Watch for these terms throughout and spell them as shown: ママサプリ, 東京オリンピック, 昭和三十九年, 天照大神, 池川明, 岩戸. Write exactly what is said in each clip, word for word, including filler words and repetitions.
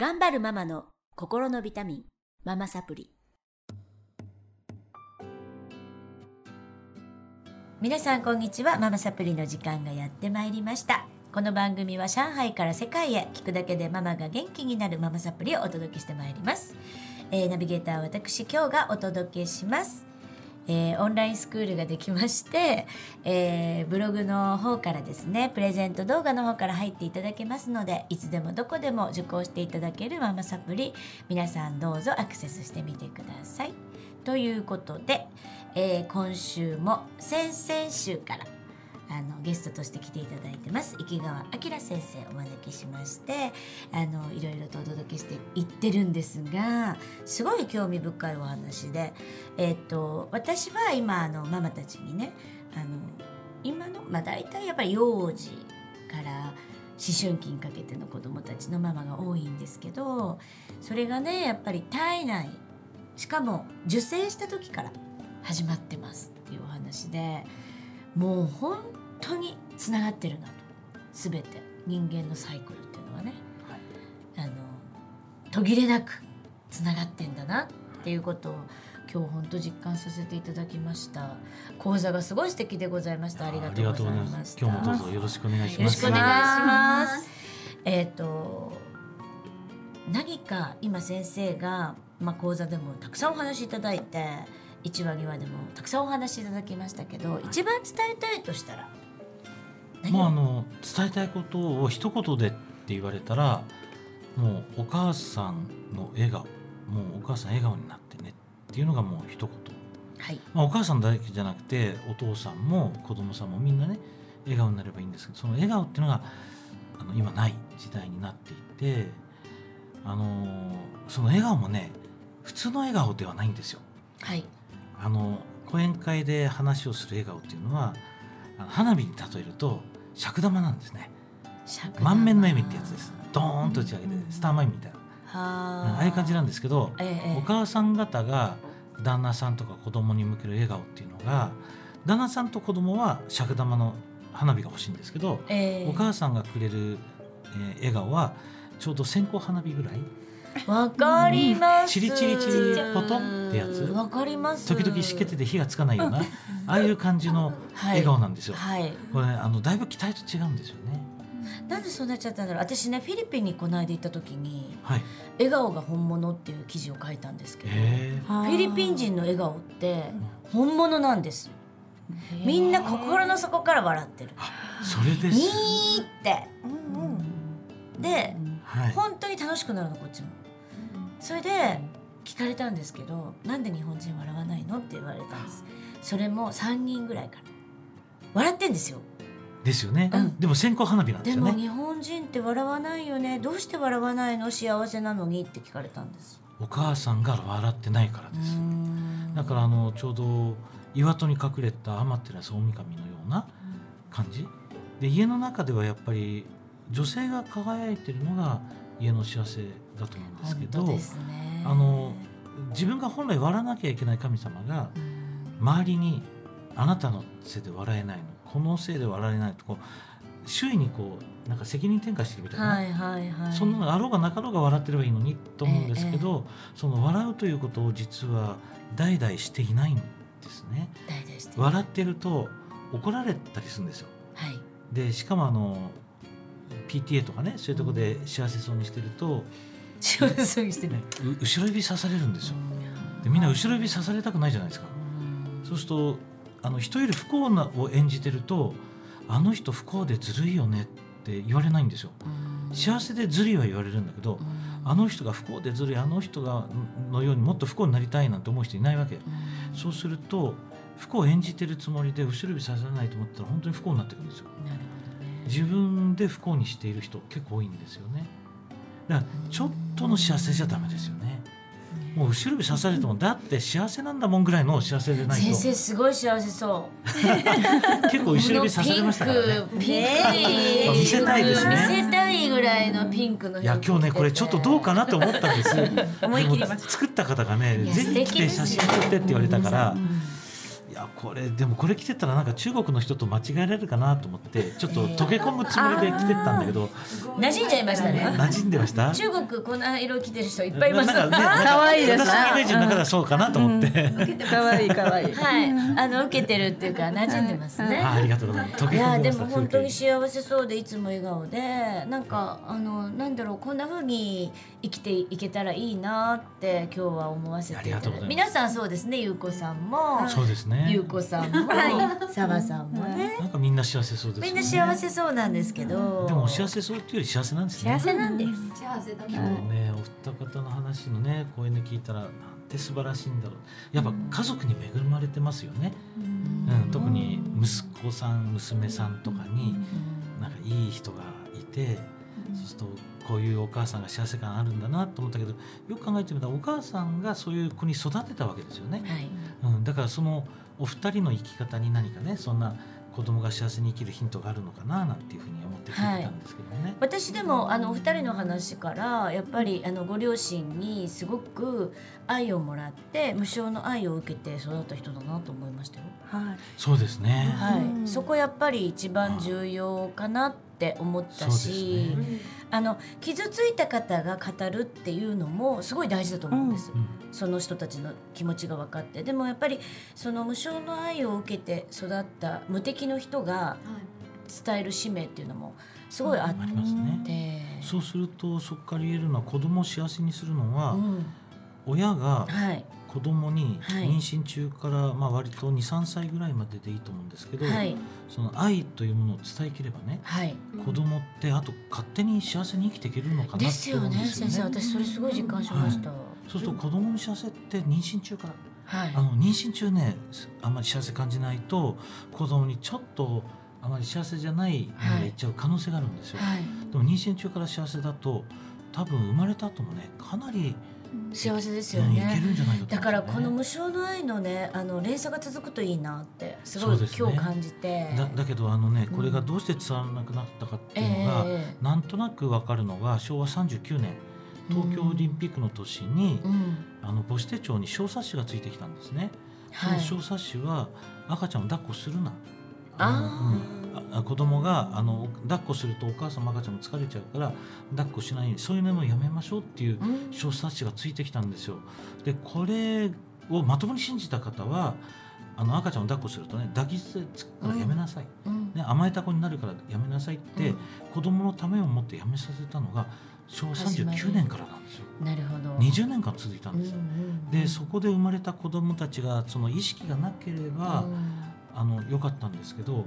頑張るママの心のビタミン、ママサプリ。皆さんこんにちは。ママサプリの時間がやってまいりました。この番組は上海から世界へ、聞くだけでママが元気になるママサプリをお届けしてまいります。えー、ナビゲーター私今日がお届けします。えー、オンラインスクールができまして、えー、ブログの方からですね、プレゼント動画の方から入っていただけますので、いつでもどこでも受講していただけるママサプリ、皆さんどうぞアクセスしてみてください。ということで、えー、今週も先々週からあのゲストとして来ていただいてます、池川明先生をお招きしまして、あのいろいろとお届けしていってるんですが、すごい興味深いお話で、えー、っと私は今あのママたちにね、あの今の、まあ、大体やっぱり幼児から思春期にかけての子どもたちのママが多いんですけど、それがねやっぱり体内、しかも受精した時から始まってますっていうお話で、もう本当につながってるなと、すべて人間のサイクルっていうのはね、はい、あの途切れなくつながってんだなっていうことを今日本当実感させていただきました。講座がすごい素敵でございました。ありがとうございました。今日もどうぞよろしくお願いします。よろしくお願いします。えーと、何か今先生が、まあ、講座でもたくさんお話いただいて、いちわにわでもたくさんお話いただきましたけど、はい、一番伝えたいとしたら、もうあの伝えたいことを一言でって言われたら、もうお母さんの笑顔、もうお母さん笑顔になってねっていうのがもう一言、はい、まあ、お母さんだけじゃなくてお父さんも子供さんもみんなね笑顔になればいいんですけど、その笑顔っていうのがあの今ない時代になっていて、あのその笑顔もね普通の笑顔ではないんですよ。はい、あの講演会で話をする笑顔っていうのは、あの花火に例えると尺玉なんですね。満面の笑みってやつです。ドーンと打ち上げて、うん、スターマインみたいな、はああいう感じなんですけど、ええ、お母さん方が旦那さんとか子供に向ける笑顔っていうのが、旦那さんと子供は尺玉の花火が欲しいんですけど、ええ、お母さんがくれる、えー、笑顔はちょうど線香花火ぐらい。わかります、うん、チリチリチリポトンってやつ、わかります。時々しけてて火がつかないようなああいう感じの笑顔なんですよ、はいはい、これ、ね、あのだいぶ期待と違うんですよね。なんでそうなっちゃったんだろう。私ねフィリピンにこの間行った時に、はい、笑顔が本物っていう記事を書いたんですけど、フィリピン人の笑顔って本物なんです。みんな心の底から笑ってる。それですにーって、うんうん、で、はい、本当に楽しくなるのこっちも。それで聞かれたんですけど、なんで日本人笑わないのって言われたんです。それもさんにんぐらいから笑ってんですよ。ですよね、うん、でも線香花火なんですよね。でも日本人って笑わないよね、どうして笑わないの、幸せなのにって聞かれたんです。お母さんが笑ってないからです。だからあのちょうど岩戸に隠れた天照大神のような感じで、家の中ではやっぱり女性が輝いてるのが家の幸せだと思うんですけど、本当ですね、あの自分が本来笑わなきゃいけない神様が、周りにあなたのせいで笑えないの、このせいで笑えないと、こう周囲にこうなんか責任転嫁してるみたいな、はいはいはい、そんなのあろうがなかろうが笑ってればいいのにと思うんですけど、ええ、その笑うということを実は代々していないんですね。代々していない。笑ってると怒られたりするんですよ、はい、でしかもあのピーティーエー とかね、そういうところで幸せそうにしてると、幸せそうにしてる、ね、後ろ指刺されるんですよ。でみんな後ろ指刺されたくないじゃないですか。そうするとあの人より不幸なを演じてると、あの人不幸でずるいよねって言われないんですよ。幸せでずるいは言われるんだけど、あの人が不幸でずるい、あの人がのようにもっと不幸になりたいなんて思う人いないわけ。そうすると不幸を演じてるつもりで後ろ指刺されないと思ったら本当に不幸になってくるんですよ。なるほど。自分で不幸にしている人結構多いんですよね。だからちょっとの幸せじゃダメですよね。もう後ろ指刺されてもだって幸せなんだもんぐらいの幸せでないと。先生すごい幸せそう結構後ろ指刺されましたからね。ピンク、ピンク見せたいですね。見せたいぐらいのピンクの。いや今日ねこれちょっとどうかなと思ったんです思い切りました。作った方がね、ぜひ来て写真撮ってって言われたから、やこれでもこれ着てたらなんか中国の人と間違えられるかなと思ってちょっと溶け込むつもりで着てったんだけど、えー、馴染んじゃいましたね。馴染んでました。中国こんな色着てる人いっぱいいます。なんか、ね、なんかかわいいですな。私のイメージの中ではそうかなと思って、うんうん、かわいいかわいい、はい、あの受けてるっていうか馴染んでますね。ありがとうございます。溶け込んでました。いやでも本当に幸せそうでいつも笑顔でなんかあのなんだろうこんな風に生きていけたらいいなって今日は思わせていただいて、皆さんそうですね。ゆうこさんもそうですね。ゆうこさんも澤さんもね、なんかみんな幸せそうですね。みんな幸せそうなんですけど、でもお幸せそうっていうより幸せなんですね。幸せなんです、うん、幸せだね。今日ねお二方の話のね講演で聞いたらなんて素晴らしいんだろう。やっぱ家族に恵まれてますよね、うんうん、特に息子さん娘さんとかになんかいい人がいて、そうするとこういうお母さんが幸せ感あるんだなと思ったけど、よく考えてみたらお母さんがそういう子に育てたわけですよね、はい、うん、だからそのお二人の生き方に何かねそんな子供が幸せに生きるヒントがあるのかななんていうふうに思って聞いたんですけどね、はい、私でもあのお二人の話からやっぱりあのご両親にすごく愛をもらって無償の愛を受けて育った人だなと思いましたよ、はい、そうですね、はい、そこやっぱり一番重要かなって思ったし、あの傷ついた方が語るっていうのもすごい大事だと思うんです、うん、その人たちの気持ちが分かって、でもやっぱりその無償の愛を受けて育った無敵の人が伝える使命っていうのもすごいあって、うん、ありますね。そうするとそこから言えるのは子供を幸せにするのは、うん、親が子供に妊娠中からまあ割と にさんさいぐらいまででいいと思うんですけど、はい、その愛というものを伝えきればね、はい、子供ってあと勝手に幸せに生きていけるのかなって思うんですよね。ですよね先生、私それすごい実感しました、はい、そうすると子供の幸せって妊娠中から、はい、あの妊娠中ねあんまり幸せ感じないと子供にちょっとあまり幸せじゃないものがいっちゃう可能性があるんですよ、はい、でも妊娠中から幸せだと多分生まれた後もねかなり幸せですよね。だからこの無償の愛のねあの連鎖が続くといいなってすごい今日感じて、ね、だ, だけどあのねこれがどうして伝わらなくなったかっていうのが、うんえー、なんとなく分かるのがしょうわさんじゅうきゅうねん東京オリンピックの年に、うん、あの母子手帳に小冊子がついてきたんですね、はい、その小冊子は赤ちゃんを抱っこするなあ、うん、子供があの抱っこするとお母さんも赤ちゃんも疲れちゃうから抱っこしないようにそういうのをやめましょうっていう小冊子がついてきたんですよ。でこれをまともに信じた方はあの赤ちゃんを抱っこするとね抱きつくからやめなさい、うんね、甘えた子になるからやめなさいって、うん、子供のためを持ってやめさせたのがしょうわさんじゅうきゅうねんからなんですよ。なるほど。にじゅうねんかん続いたんです、うんうんうん、でそこで生まれた子供たちがその意識がなければ、うんあの良かったんですけど、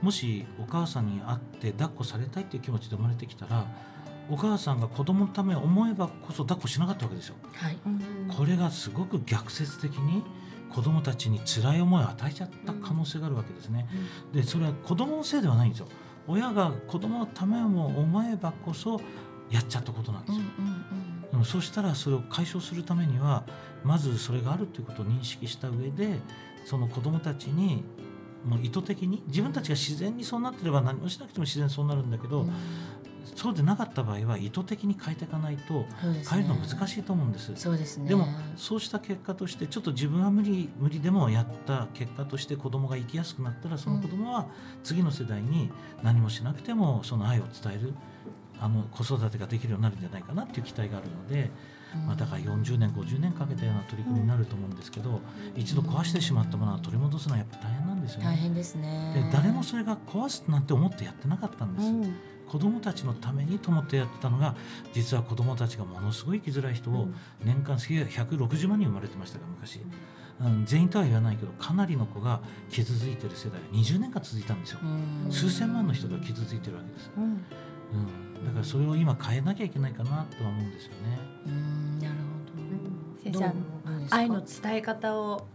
もしお母さんに会って抱っこされたいっていう気持ちで生まれてきたらお母さんが子供のためを思えばこそ抱っこしなかったわけですよ、はい、これがすごく逆説的に子供たちに辛い思いを与えちゃった可能性があるわけですね、うん、でそれは子供のせいではないんですよ。親が子供のためを思えばこそやっちゃったことなんですよ、うんうんうん、でもそうしたらそれを解消するためにはまずそれがあるということを認識した上でその子供たちにもう意図的に自分たちが自然にそうなってれば何もしなくても自然そうなるんだけど、うん、そうでなかった場合は意図的に変えていかないと変えるの難しいと思うんです。そうですね。でもそうした結果としてちょっと自分は無理無理でもやった結果として子供が生きやすくなったらその子供は次の世代に何もしなくてもその愛を伝えるあの子育てができるようになるんじゃないかなっていう期待があるので、まあ、だからよんじゅうねんごじゅうねんかけたような取り組みになると思うんですけど、一度壊してしまったものは取り戻すのはやっぱ大変なんですよね。大変ですね。で誰もそれが壊すなんて思ってやってなかったんです、うん、子どもたちのためにと思ってやってたのが実は子どもたちがものすごい生きづらい人を年間ひゃくろくじゅうまんにん生まれてましたから昔、うん、全員とは言わないけどかなりの子が傷ついてる世代がにじゅうねんかん続いたんですよ、うん、数千万の人が傷ついてるわけです、うんうんだからそれを今変えなきゃいけないかなとは思うんですよね。うんなるほど。先生愛の伝え方を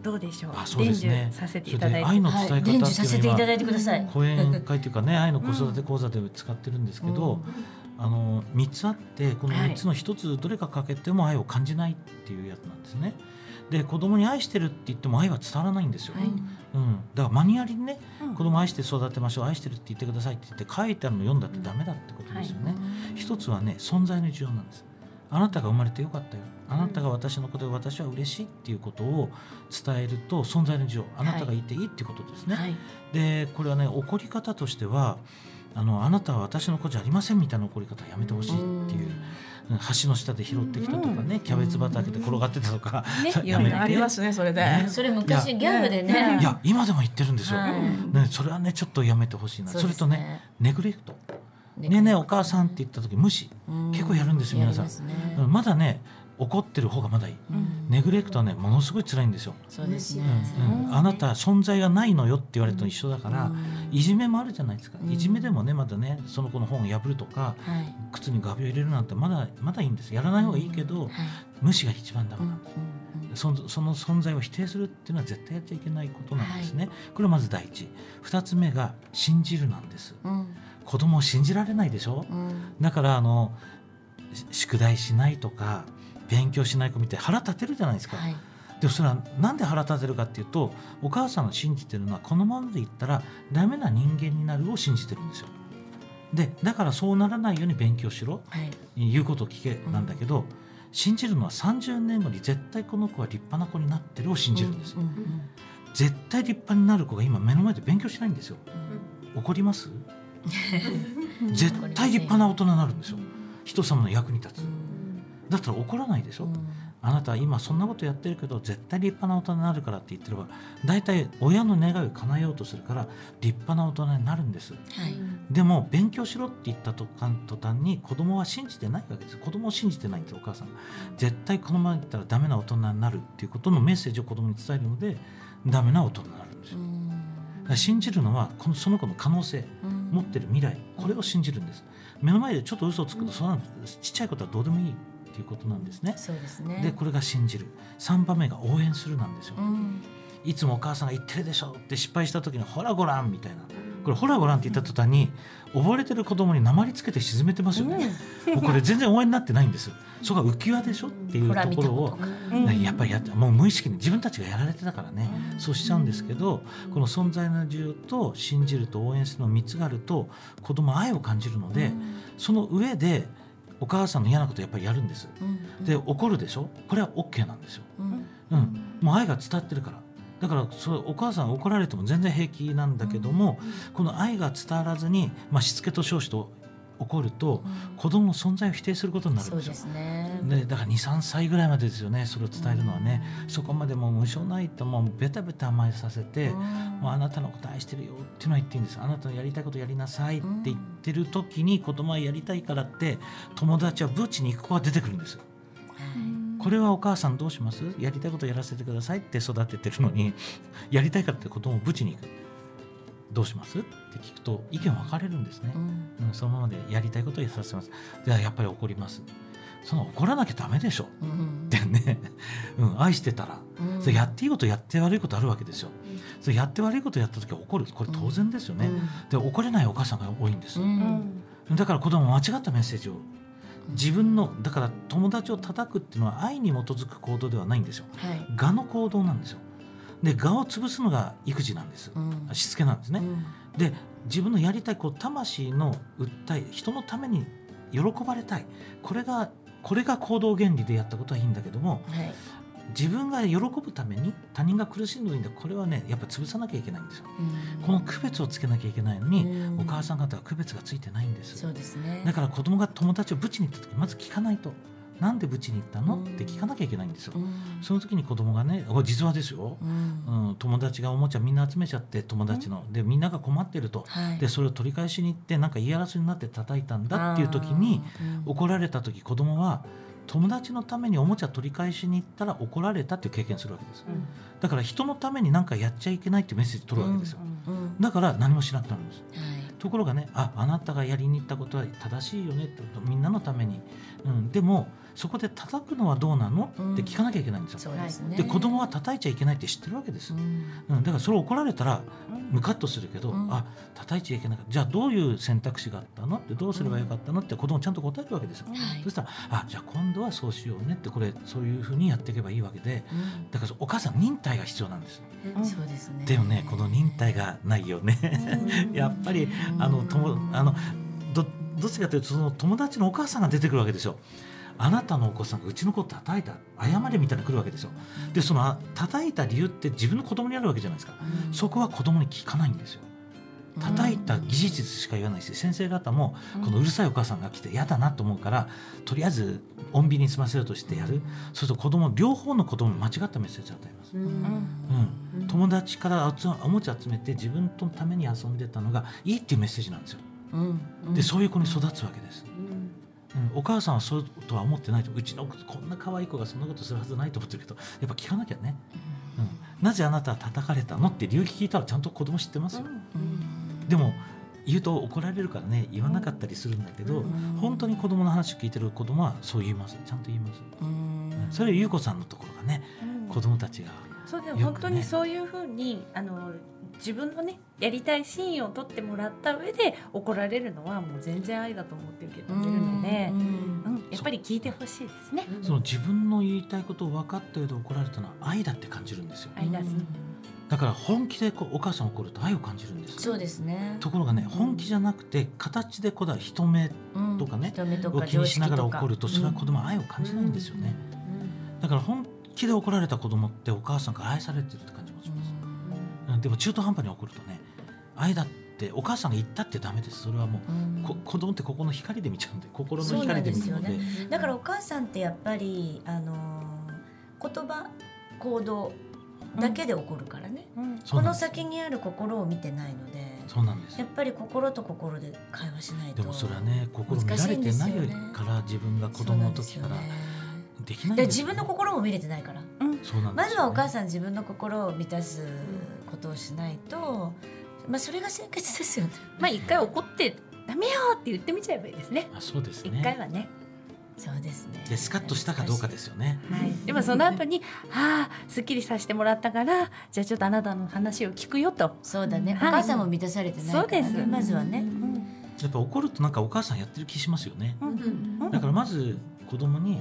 どうでしょう。あそうですね。伝授させていただいて、愛の伝え方っていうのは、はい、伝授させていただいてください。講演会というかね愛の子育て講座で使ってるんですけど、うん、あのみっつあってこのみっつのひとつどれか欠けても愛を感じないっていうやつなんですね。で子供に愛してるって言っても愛は伝わらないんですよ、はいうん、だからマニュアルにね、うん、子供愛して育てましょう愛してるって言ってくださいって言って書いてあるのを読んだってダメだってことですよね、はい、一つはね存在の重要なんです。あなたが生まれてよかったよ、あなたが私のことで私は嬉しいっていうことを伝えると、存在の事情、あなたがいていいっていうことですね、はい、でこれはね、怒り方としてはあのあなたは私の子じゃありませんみたいな怒り方はやめてほしいっていう、橋の下で拾ってきたとかね、キャベツ畑で転がってたとか、ね、やめてありますね、それで、ね、それ昔ギャグでね、いや今でも言ってるんですよ、はいね、それはねちょっとやめてほしいな、 そ,、ね、それとねネグレクトねえねえお母さんって言った時無視結構やるんですよ皆さん、ね、まだね怒ってる方がまだいい、うん、ネグレクトはねものすごい辛いんですよ、そうですね、うんうん、あなた存在がないのよって言われると一緒だから、うん、いじめもあるじゃないですか、うん、いじめでもねまだねその子の本を破るとか、うん、靴に画鋲入れるなんてまだまだいいんです、やらない方がいいけど、うんはい、無視が一番ダメなんです、うんうん、その存在を否定するっていうのは絶対やっちゃいけないことなんですね、はい、これまず第一。二つ目が信じるなんです、うん、子供を信じられないでしょ、うん、だからあの宿題しないとか勉強しない子見て腹立てるじゃないですか、はい、でもそれはなんで腹立てるかっていうと、お母さんの信じてるのはこのままでいったらダメな人間になるを信じてるんですよ、でだからそうならないように勉強しろ、はい、言うことを聞けなんだけど、うん、信じるのはさんじゅうねんごに絶対この子は立派な子になってるを信じるんです、うんうんうん、絶対立派になる子が今目の前で勉強しないんですよ、うん、怒ります絶対立派な大人になるんですよ、人様の役に立つ、だったら怒らないでしょ、うん、あなたは今そんなことやってるけど絶対立派な大人になるからって言ってれば、だいたい親の願いを叶えようとするから立派な大人になるんです、はい、でも勉強しろって言った途端に子供は信じてないわけです、子供を信じてないんです、お母さん絶対このままいったらダメな大人になるっていうことのメッセージを子供に伝えるのでダメな大人になるんですよ、信じるのはこのその子の可能性、持ってる未来、これを信じるんです、目の前でちょっと嘘をつくと、そんなちっちゃいことはどうでもいいということなんですね。そうですね。でこれが信じる。さんばんめが応援するなんですよ、うん、いつもお母さんが言ってるでしょって失敗した時にほらごらんみたいな、これほらごらんって言った途端に溺れてる子供に鉛つけて沈めてますよね、うん、もうこれ全然応援になってないんですそこは浮き輪でしょっていうところをやっぱりやって、もう無意識に自分たちがやられてたからね、うん、そうしちゃうんですけど、この存在の自由と信じると応援するのみっつがあると子供は愛を感じるので、うん、その上でお母さんの嫌なことやっぱりやるんです、うん、で怒るでしょ、これは OK なんですよ、うんうん、もう愛が伝わってるから、だからそれお母さん怒られても全然平気なんだけども、うん、この愛が伝わらずに、まあ、しつけと称して怒ると、うん、子供の存在を否定することになるんですよ、そうですね、でだから にさんさいぐらいまでですよね、それを伝えるのはね、うん、そこまでもう無償ないともうベタベタ甘えさせて、うん、もうあなたのこと愛してるよっていうのは言っていいんです、あなたのやりたいことやりなさいって言ってる時に、うん、子供はやりたいからって友達はブーチに行く子が出てくるんですよ、うん、これはお母さんどうします？やりたいことやらせてくださいって育ててるのにやりたいからって子供をブーチに行く、どうしますって聞くと意見分かれるんですね、うんうん、そのままでやりたいことをさせます、ではやっぱり怒ります、その怒らなきゃダメでしょ、うん、ってね、うん、愛してたら、うん、それやっていいことやって悪いことあるわけですよ、うん、それやって悪いことやった時は怒る、これ当然ですよね、うん、で怒れないお母さんが多いんです、うん、だから子供は間違ったメッセージを自分の、だから友達を叩くっていうのは愛に基づく行動ではないんですよ、はい、我の行動なんですよ、で我を潰すのが育児なんです、うん、しつけなんですね、うん、で自分のやりたいこう魂の訴え、人のために喜ばれたい、これがこれが行動原理でやったことはいいんだけども、はい、自分が喜ぶために他人が苦しんでいいんだ、これはねやっぱ潰さなきゃいけないんですよ、うん、この区別をつけなきゃいけないのに、うん、お母さん方は区別がついてないんです、そうですね、だから子供が友達をぶちに行った時まず聞かないと、なんでブチに行ったのって聞かなきゃいけないんですよ、うん、その時に子供がね、実はですよ、うんうん、友達がおもちゃみんな集めちゃって、友達の、うん、でみんなが困ってると、はい、でそれを取り返しに行ってなんか言い争いになって叩いたんだっていう時に、うん、怒られた時子供は友達のためにおもちゃ取り返しに行ったら怒られたっていう経験するわけです、うん、だから人のために何かやっちゃいけないっていうメッセージ取るわけですよ、うんうんうん、だから何もしなくなるんです、はい、ところがね、あ、あなたがやりに行ったことは正しいよねってこと、みんなのために、うん、でもそこで叩くのはどうなのって聞かなきゃいけないんですよ、うん、そうですね、で子供は叩いちゃいけないって知ってるわけです、うんうん、だからそれを怒られたらムカッとするけど、うん、あ、叩いちゃいけない、じゃあどういう選択肢があったのって、どうすればよかったのって子供ちゃんと答えるわけですよ、うん、そしたら、あ、じゃあ今度はそうしようねって、これそういうふうにやっていけばいいわけで、うん、だからお母さん忍耐が必要なんです、うん、そうですね、でもねこの忍耐がないよねやっぱりあのともあの ど, どっちかというとその友達のお母さんが出てくるわけですよ、あなたのお子さんがうちの子を叩いた、謝れみたいなの来るわけですよ。でその叩いた理由って自分の子供にあるわけじゃないですか、うん、そこは子供に聞かないんですよ。叩いた技術しか言わないし、先生方もこのうるさいお母さんが来て嫌だなと思うからとりあえず穏便に済ませようとしてやる。そうすると子供、両方の子供に間違ったメッセージを与えます、うんうん、友達からおもちゃ集めて自分のために遊んでたのがいいっていうメッセージなんですよ、うん、でそういう子に育つわけです、うんうん、お母さんはそうとは思ってないと、うちのこんな可愛い子がそんなことするはずないと思ってるけどやっぱ聞かなきゃね、うん、なぜあなたは叩かれたのって理由聞いたらちゃんと子供知ってますよ、うんうん、でも言うと怒られるからね言わなかったりするんだけど、うん、本当に子供の話を聞いてる子供はそう言います、ちゃんと言います、うん、それは優子さんのところがね、うん、子供たちが、ね、そうでも本当にそういうふうにあの自分のねやりたいシーンを撮ってもらった上で怒られるのはもう全然愛だと思って受け止めるので、うん、うん、やっぱり聞いてほしいですね。その自分の言いたいことを分かった上で怒られたのは愛だって感じるんですよ。愛だす、うん、だから本気でこうお母さん怒ると愛を感じるんですよ。そうですね。ところがね、本気じゃなくて形でこだ人目とかね、うん、人目とかを気にしながら怒るとそれは子供は愛を感じないんですよね、うんうん、だから本気で怒られた子供ってお母さんから愛されてるって感じもします、うんうん、でも中途半端に怒るとね、愛だってお母さんが言ったってダメです。それはもう、うん、こ子供ってここの光で見ちゃうんで、心の光で見るの で, で、ね、だからお母さんってやっぱり、あのー、言葉行動だけで起こるからね、うん、この先にある心を見てないの で, そうなんです。やっぱり心と心で会話しないと。でもそれはね、心見られてないから、ね、自分が子供の時からできないんですよね。で自分の心も見れてないから、うん、そうなんですよね。まずはお母さん自分の心を満たすことをしないと、まあ、それが先決ですよね。まあ一回怒ってダメよって言ってみちゃえばいいですね。あ、そうですね。一回はね。そうですね。でスカッとしたかどうかですよね、はい、でもその後にああすっきりさせてもらったからじゃあちょっとあなたの話を聞くよと。そうだね、はい、お母さんも満たされてないから、ね、そうです。まずはね、うん、やっぱ怒るとなんかお母さんやってる気しますよね、うんうん、だからまず子供に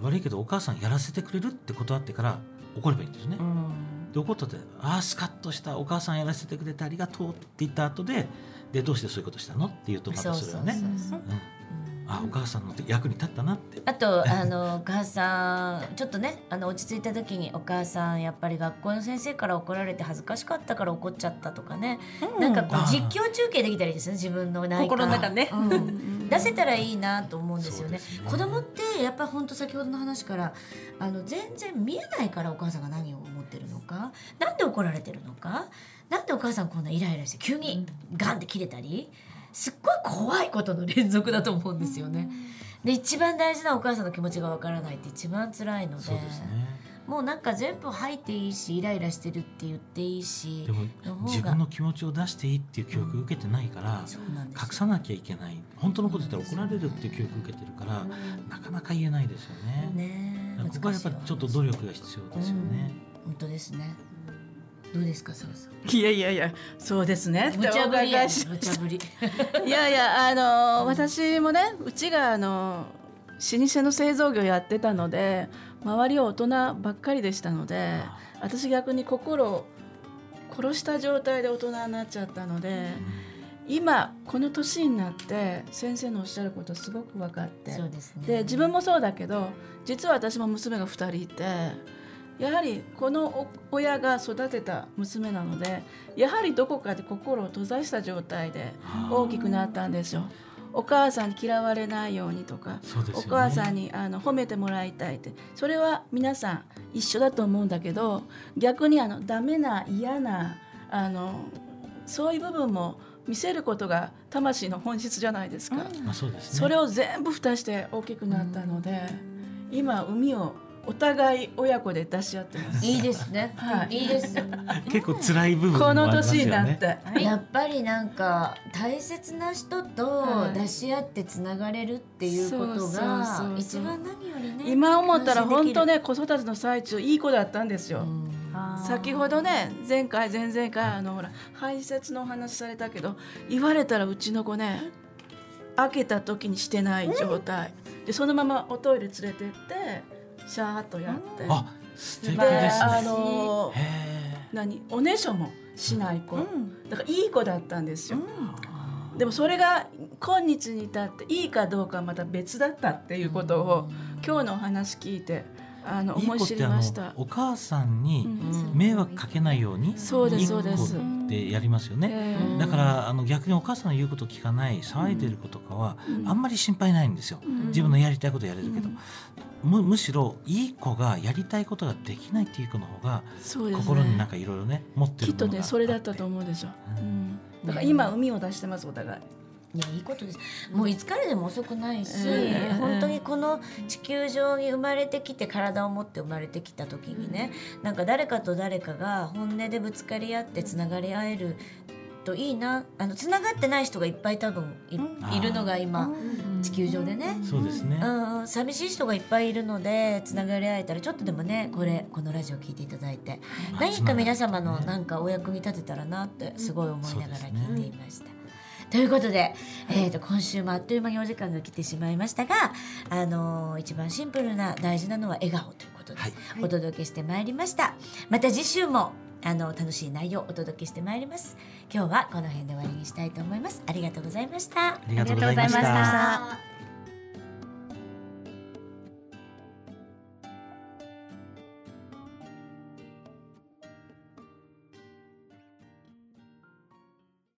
悪いけどお母さんやらせてくれるってことあってから怒ればいいんですね、うん、で怒ったってああスカッとしたお母さんやらせてくれてありがとうって言った後ででどうしてそういうことしたのって言うとまたそれはね、そうそうそうそう、うん、あ、お母さんの役に立ったなって。あとあのお母さんちょっとね、あの落ち着いた時にお母さんやっぱり学校の先生から怒られて恥ずかしかったから怒っちゃったとかね、うん、なんかこう実況中継できたりですね、自分の内心の中ね、うん、出せたらいいなと思うんですよ ね, すね。子供ってやっぱり本当先ほどの話からあの全然見えないから、お母さんが何を思ってるのか、なんで怒られてるのか、なんでお母さんこんなイライラして急にガンって切れたり、すっごい怖いことの連続だと思うんですよね。で一番大事なお母さんの気持ちがわからないって一番辛いの で, そうです、ね、もうなんか全部吐いていいし、イライラしてるって言っていいし、でも自分の気持ちを出していいっていう教育を受けてないから、うん、隠さなきゃいけない、本当のこと言ったら怒られるっていう教育を受けてるから、うん、なかなか言えないですよ ね, ねここはやっぱりちょっと努力が必要ですよね、うん、本当ですね。どうですか、さん。いやいやいや、そうですね。無茶ぶり、無茶ぶり。いやいや、あの、うん、私もね、うちがあの老舗の製造業やってたので、周りは大人ばっかりでしたので、私逆に心を殺した状態で大人になっちゃったので、うん、今この年になって先生のおっしゃることすごく分かって、そうですね、で自分もそうだけど、実は私も娘がふたりいて。やはりこの親が育てた娘なので、やはりどこかで心を閉ざした状態で大きくなったんですよ。お母さんに嫌われないようにとか、そうですよね、お母さんにあの褒めてもらいたいって、それは皆さん一緒だと思うんだけど、逆にあのダメな嫌なあのそういう部分も見せることが魂の本質じゃないですか、うん、そうですね、それを全部蓋して大きくなったので、今海をお互い親子で出し合ってます。いいですね、はい、いいです。結構辛い部分もありますよね、この年になって。やっぱりなんか大切な人と出し合ってつながれるっていうことが一番何よりね、今思ったら本当ね、子育ての最中いい子だったんですよ。先ほどね、前回前々回あのほら排泄のお話されたけど、言われたらうちの子ね、開けた時にしてない状態でそのままおトイレ連れてってシャーっとやって、うん、あ、素敵ですね。あの何おねしょもしない子、うん、だからいい子だったんですよ、うん、でもそれが今日に至っていいかどうかはまた別だったっていうことを今日のお話聞いてあの思い知りました。いい子ってあのお母さんに迷惑かけないようにいい子ってやりますよね。だからあの逆にお母さんの言うことを聞かない騒いでる子とかはあんまり心配ないんですよ。自分のやりたいことやれるけど、む, むしろいい子がやりたいことができないっていう子の方が、ね、心になんかいろいろね持ってるものがあってきっとねそれだったと思うでしょ、うん、だから今海を出してますお互い。いやいいことです。もういつからでも遅くないし、えー、本当にこの地球上に生まれてきて体を持って生まれてきた時にね、うん、なんか誰かと誰かが本音でぶつかり合ってつながり合えるといいな。あのつながってない人がいっぱい多分 い,、うん、いるのが今、うん、地球上でね、うん、そうですね、うん、寂しい人がいっぱいいるのでつながり合えたらちょっとでもねこれこのラジオ聞いていただいて、うん、何か皆様のなんかお役に立てたらなってすごい思いながら聞いていました、うんということで、えー、と今週もあっという間にお時間が来てしまいましたが、あのー、一番シンプルな大事なのは笑顔ということでお届けしてまいりました、はい、また次週もあの楽しい内容をお届けしてまいります。今日はこの辺で終わりにしたいと思います。ありがとうございました。ありがとうございました。